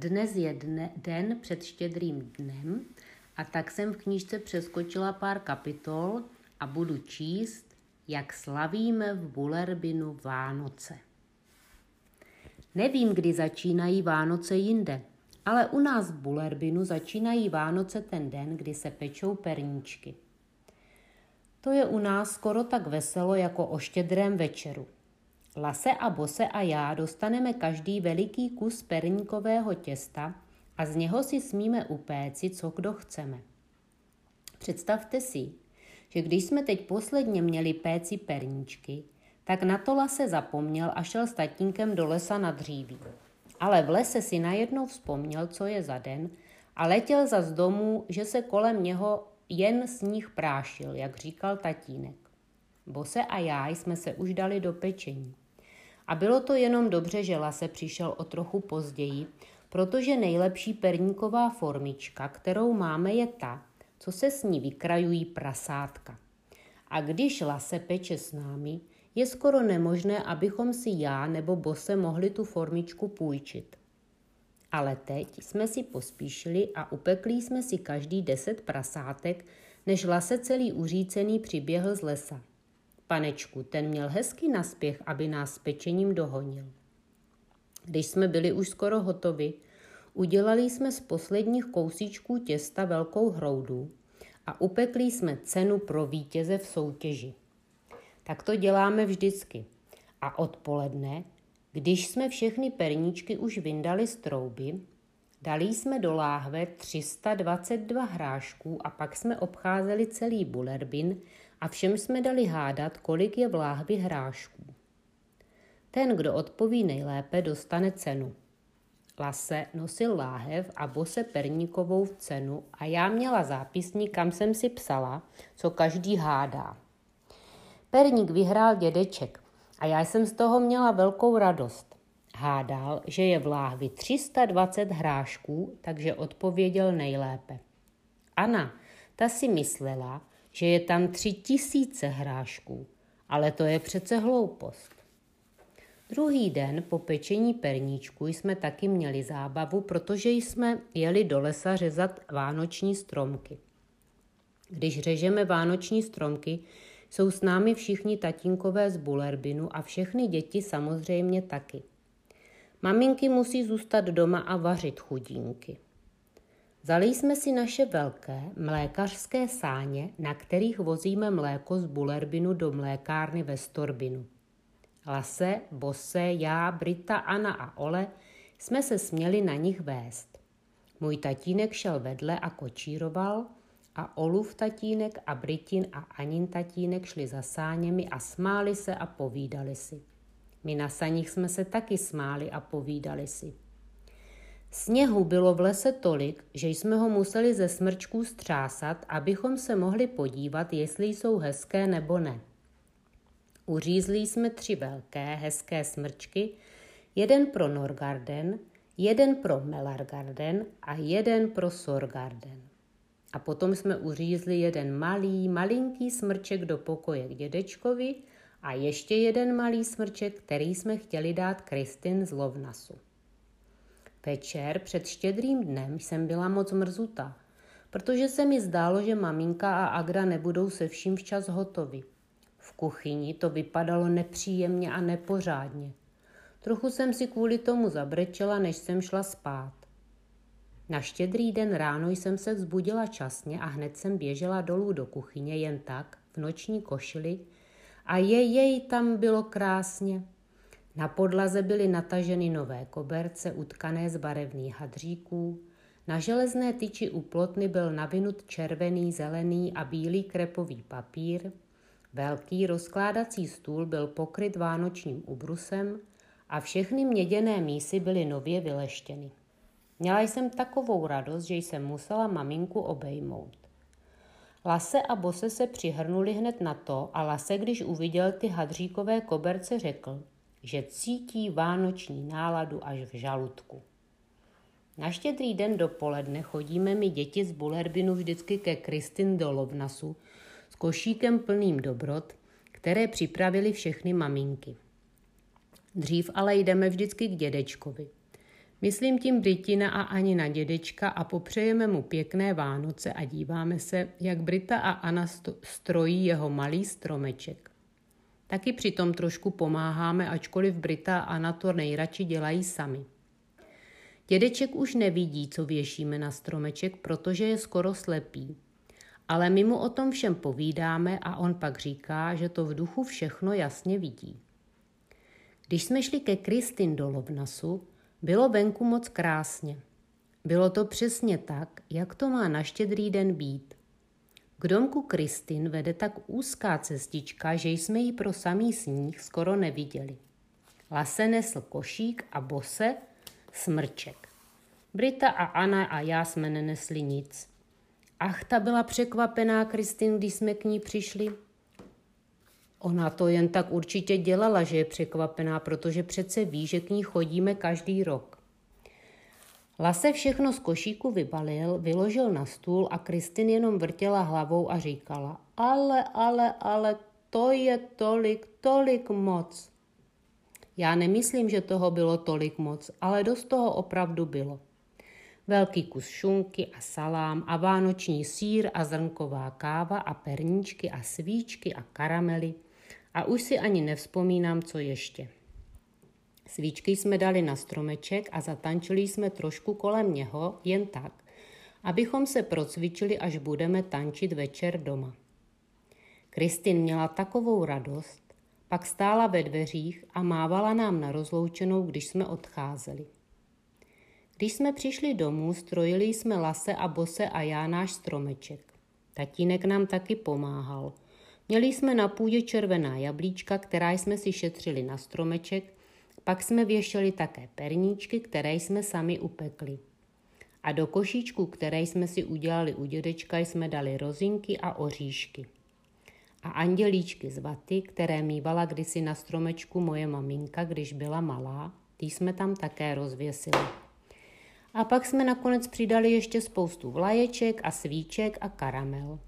Dnes je den před štědrým dnem a tak jsem v knížce přeskočila pár kapitol a budu číst, jak slavíme v Bullerbynu Vánoce. Nevím, kdy začínají Vánoce jinde, ale u nás v Bullerbynu začínají Vánoce ten den, kdy se pečou perníčky. To je u nás skoro tak veselo jako o štědrém večeru. Lasse a Bose a já dostaneme každý veliký kus perníkového těsta a z něho si smíme upéci, co kdo chceme. Představte si, že když jsme teď posledně měli péci perníčky, tak na to Lasse zapomněl a šel s tatínkem do lesa na dříví. Ale v lese si najednou vzpomněl, co je za den, a letěl zas domů, že se kolem něho jen sníh prášil, jak říkal tatínek. Bose a já jsme se už dali do pečení. A bylo to jenom dobře, že Lasse přišel o trochu později, protože nejlepší perníková formička, kterou máme, je ta, co se s ní vykrajují prasátka. A když Lasse peče s námi, je skoro nemožné, abychom si já nebo Bose mohli tu formičku půjčit. Ale teď jsme si pospíšili a upekli jsme si každý 10 prasátek, než Lasse celý uřícený přiběhl z lesa. Panečku, ten měl hezký naspěch, aby nás s pečením dohonil. Když jsme byli už skoro hotovi, udělali jsme z posledních kousíčků těsta velkou hroudu a upekli jsme cenu pro vítěze v soutěži. Tak to děláme vždycky. A odpoledne, když jsme všechny perníčky už vyndali z trouby, dali jsme do láhve 322 hrášků a pak jsme obcházeli celý Bullerbyn a všem jsme dali hádat, kolik je v láhvi hrášků. Ten, kdo odpoví nejlépe, dostane cenu. Lasse nosil láhev a Bose perníkovou v cenu a já měla zápisník, kam jsem si psala, co každý hádá. Perník vyhrál dědeček a já jsem z toho měla velkou radost. Hádal, že je v láhvi 320 hrášků, takže odpověděl nejlépe. Anna, ta si myslela, že je tam 3000 hrášků, ale to je přece hloupost. Druhý den po pečení perníčku jsme taky měli zábavu, protože jsme jeli do lesa řezat vánoční stromky. Když řežeme vánoční stromky, jsou s námi všichni tatínkové z Bullerbynu a všechny děti samozřejmě taky. Maminky musí zůstat doma a vařit chudínky. Vzali jsme si naše velké mlékařské sáně, na kterých vozíme mléko z Bullerbynu do mlékárny ve Storbynu. Lasse, Bose, já, Brita, Anna a Ole jsme se směli na nich vést. Můj tatínek šel vedle a kočíroval a Olův tatínek a Britin a Anin tatínek šli za sáněmi a smáli se a povídali si. My na saních jsme se taky smáli a povídali si. Sněhu bylo v lese tolik, že jsme ho museli ze smrčků střásat, abychom se mohli podívat, jestli jsou hezké nebo ne. Uřízli jsme 3 velké, hezké smrčky, 1 pro Norrgården, 1 pro Mellangården a 1 pro Sörgården. A potom jsme uřízli 1 malý, malinký smrček do pokoje k dědečkovi a ještě 1 malý smrček, který jsme chtěli dát Kristin z Lövnäsu. Večer před štědrým dnem jsem byla moc mrzutá, protože se mi zdálo, že maminka a Agda nebudou se vším včas hotovi. V kuchyni to vypadalo nepříjemně a nepořádně. Trochu jsem si kvůli tomu zabrečela, než jsem šla spát. Na štědrý den ráno jsem se vzbudila časně a hned jsem běžela dolů do kuchyně jen tak, v noční košili, a jej tam bylo krásně. Na podlaze byly nataženy nové koberce utkané z barevných hadříků, na železné tyči u plotny byl navinut červený, zelený a bílý krepový papír, velký rozkládací stůl byl pokryt vánočním ubrusem a všechny měděné mísy byly nově vyleštěny. Měla jsem takovou radost, že jsem musela maminku obejmout. Lasse a Bose se přihrnuli hned na to a Lasse, když uviděl ty hadříkové koberce, řekl, že cítí vánoční náladu až v žaludku. Na štědrý den dopoledne chodíme my děti z Bullerbynu vždycky ke Kristin do Lövnäsu s košíkem plným dobrot, které připravili všechny maminky. Dřív ale jdeme vždycky k dědečkovi. Myslím tím Britina a ani na dědečka a popřejeme mu pěkné Vánoce a díváme se, jak Brita a Anna strojí jeho malý stromeček. Taky přitom trošku pomáháme, ačkoliv Brita a Anna to nejradši dělají sami. Dědeček už nevidí, co věšíme na stromeček, protože je skoro slepý. Ale my mu o tom všem povídáme a on pak říká, že to v duchu všechno jasně vidí. Když jsme šli ke Kristin do Lövnäsu, bylo venku moc krásně. Bylo to přesně tak, jak to má na Štědrý den být. K domku Kristin vede tak úzká cestička, že jsme ji pro samý sníh skoro neviděli. Lasse nesl košík a Bose smrček. Brita a Anna a já jsme nenesli nic. Ach, ta byla překvapená Kristin, když jsme k ní přišli. Ona to jen tak určitě dělala, že je překvapená, protože přece ví, že k ní chodíme každý rok. Lasse všechno z košíku vybalil, vyložil na stůl a Kristin jenom vrtěla hlavou a říkala: ale, to je tolik moc. Já nemyslím, že toho bylo tolik moc, ale dost toho opravdu bylo. Velký kus šunky a salám a vánoční sýr a zrnková káva a perníčky a svíčky a karamely. A už si ani nevzpomínám, co ještě. Svíčky jsme dali na stromeček a zatančili jsme trošku kolem něho, jen tak, abychom se procvičili, až budeme tančit večer doma. Kristin měla takovou radost, pak stála ve dveřích a mávala nám na rozloučenou, když jsme odcházeli. Když jsme přišli domů, strojili jsme Lasse a Bose a já náš stromeček. Tatínek nám taky pomáhal. Měli jsme na půdě červená jablíčka, která jsme si šetřili na stromeček, pak jsme věšeli také perníčky, které jsme sami upekli. A do košíčku, které jsme si udělali u dědečka, jsme dali rozinky a oříšky. A andělíčky z vaty, které mívala kdysi na stromečku moje maminka, když byla malá, ty jsme tam také rozvěsili. A pak jsme nakonec přidali ještě spoustu vlaječek a svíček a karamel.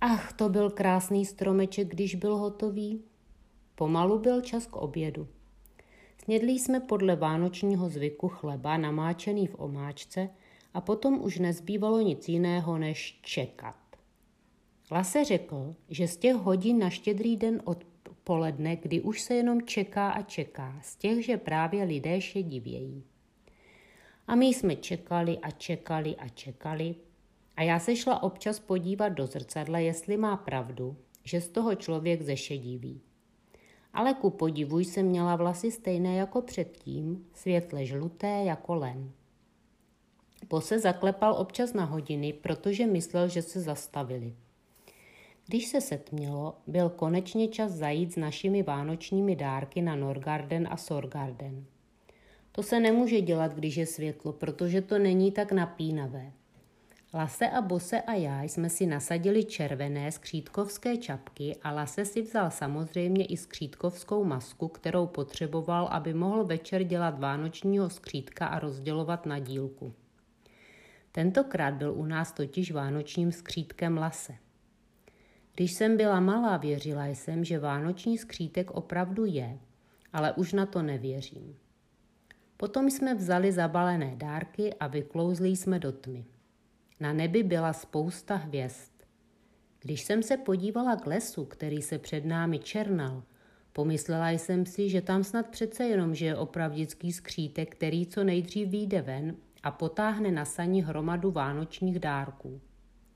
Ach, to byl krásný stromeček, když byl hotový. Pomalu byl čas k obědu. Snědli jsme podle vánočního zvyku chleba namáčený v omáčce a potom už nezbývalo nic jiného, než čekat. Lasse řekl, že z těch hodin na Štědrý den odpoledne, kdy už se jenom čeká a čeká, z těch, že právě lidé šedivějí. A my jsme čekali. A já se šla občas podívat do zrcadla, jestli má pravdu, že z toho člověk zešediví. Ale ku podivu jsem měla vlasy stejné jako předtím, světle žluté jako len. Bose zaklepal občas na hodiny, protože myslel, že se zastavili. Když se setmělo, byl konečně čas zajít s našimi vánočními dárky na Norrgården a Sörgården. To se nemůže dělat, když je světlo, protože to není tak napínavé. Lasse a Bose a já jsme si nasadili červené skřítkovské čapky a Lasse si vzal samozřejmě i skřítkovskou masku, kterou potřeboval, aby mohl večer dělat vánočního skřítka a rozdělovat na dílku. Tentokrát byl u nás totiž vánočním skřítkem Lasse. Když jsem byla malá, věřila jsem, že vánoční skřítek opravdu je, ale už na to nevěřím. Potom jsme vzali zabalené dárky a vyklouzli jsme do tmy. Na nebi byla spousta hvězd. Když jsem se podívala k lesu, který se před námi černal, pomyslela jsem si, že tam snad přece jenom, že je opravdický skřítek, který co nejdřív vyjde ven a potáhne na sani hromadu vánočních dárků.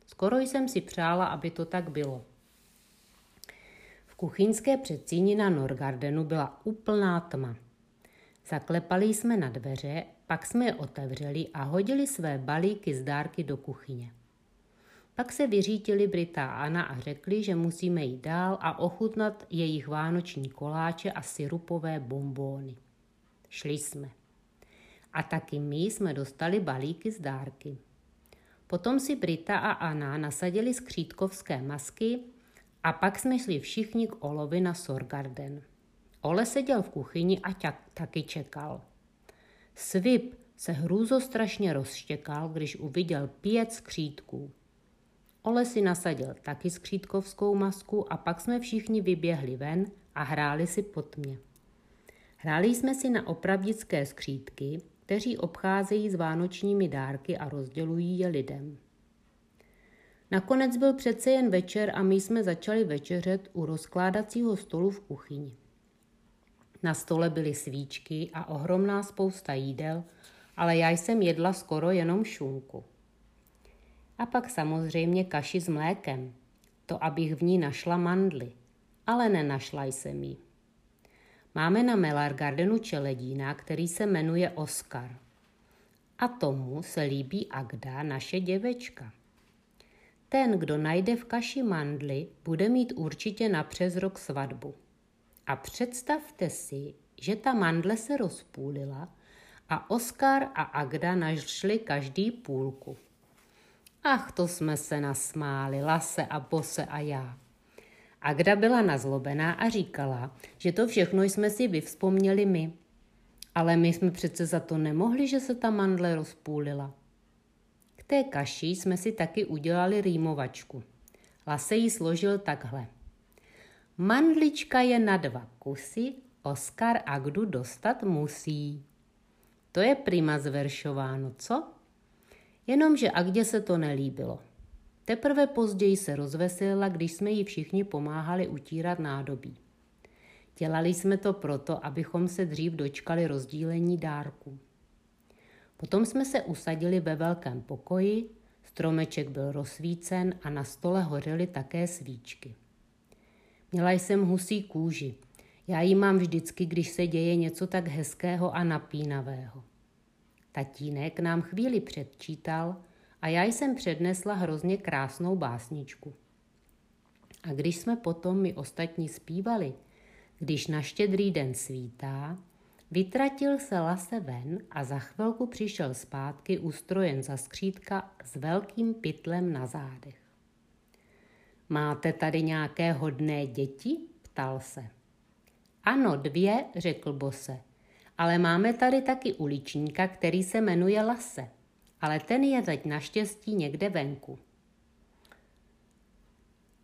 Skoro jsem si přála, aby to tak bylo. V kuchyňské předsíni na Norrgårdenu byla úplná tma. Zaklepali jsme na dveře, pak jsme je otevřeli a hodili své balíky z dárky do kuchyně. Pak se vyřítili Brita a Anna a řekli, že musíme jít dál a ochutnat jejich vánoční koláče a sirupové bombóny. Šli jsme. A taky my jsme dostali balíky z dárky. Potom si Brita a Anna nasadili skřítkovské masky a pak jsme šli všichni k Olovi na Sörgården. Ole seděl v kuchyni a taky čekal. Svip se hrůzostrašně rozštěkal, když uviděl 5 skřítků. Ole si nasadil taky skřítkovskou masku a pak jsme všichni vyběhli ven a hráli si po tmě. Hráli jsme si na opravdické skřítky, kteří obcházejí s vánočními dárky a rozdělují je lidem. Nakonec byl přece jen večer a my jsme začali večeřet u rozkládacího stolu v kuchyni. Na stole byly svíčky a ohromná spousta jídel, ale já jsem jedla skoro jenom šunku. A pak samozřejmě kaši s mlékem, to abych v ní našla mandly, ale nenašla jsem ji. Máme na Mellangårdenu čeledína, který se jmenuje Oskar. A tomu se líbí Agda, naše děvečka. Ten, kdo najde v kaši mandly, bude mít určitě na přes rok svatbu. A představte si, že ta mandle se rozpůlila a Oskar a Agda našli každý půlku. Ach, to jsme se nasmáli, Lase a Bose a já. Agda byla nazlobená a říkala, že to všechno jsme si vyvzpomněli my. Ale my jsme přece za to nemohli, že se ta mandle rozpůlila. K té kaši jsme si taky udělali rýmovačku. Lase ji složil takhle. Mandlička je na 2 kusy, Oskar Agdu dostat musí. To je prima zveršováno, co? Jenomže Agdě se to nelíbilo. Teprve později se rozveselila, když jsme jí všichni pomáhali utírat nádobí. Dělali jsme to proto, abychom se dřív dočkali rozdílení dárků. Potom jsme se usadili ve velkém pokoji, stromeček byl rozsvícen a na stole hořely také svíčky. Měla jsem husí kůži. Já ji mám vždycky, když se děje něco tak hezkého a napínavého. Tatínek nám chvíli předčítal a já jsem přednesla hrozně krásnou básničku. A když jsme potom my ostatní zpívali, když na Štědrý den svítá, vytratil se Lase ven a za chvilku přišel zpátky ustrojen za skřídka s velkým pytlem na zádech. Máte tady nějaké hodné děti? Ptal se. Ano, 2, řekl Bose. Ale máme tady taky uličníka, který se jmenuje Lase. Ale ten je teď naštěstí někde venku.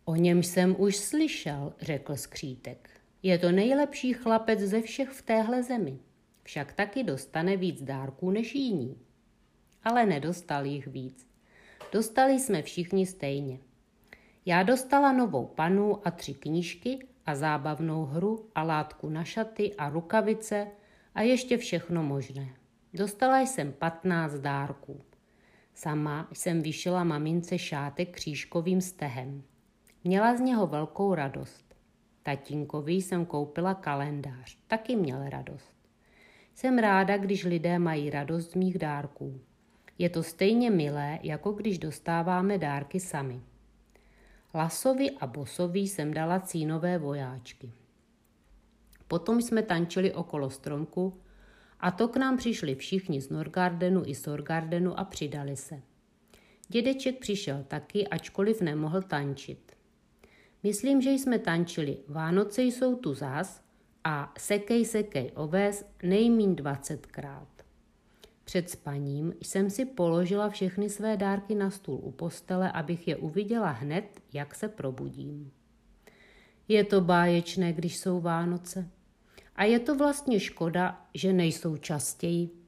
O něm jsem už slyšel, řekl skřítek. Je to nejlepší chlapec ze všech v téhle zemi. Však taky dostane víc dárků než jiní. Ale nedostal jich víc. Dostali jsme všichni stejně. Já dostala novou panu a 3 knížky a zábavnou hru a látku na šaty a rukavice a ještě všechno možné. Dostala jsem 15 dárků. Sama jsem vyšila mamince šátek křížkovým stehem. Měla z něho velkou radost. Tatínkovi jsem koupila kalendář. Taky měl radost. Jsem ráda, když lidé mají radost z mých dárků. Je to stejně milé, jako když dostáváme dárky sami. Lasovi a Bosovi jsem dala cínové vojáčky. Potom jsme tančili okolo stromku a to k nám přišli všichni z Norrgårdenu i Sörgårdenu a přidali se. Dědeček přišel taky, ačkoliv nemohl tančit. Myslím, že jsme tančili Vánoce jsou tu zas a sekej, sekej oves nejmíň 20krát. Před spaním jsem si položila všechny své dárky na stůl u postele, abych je uviděla hned, jak se probudím. Je to báječné, když jsou Vánoce. A je to vlastně škoda, že nejsou častěji.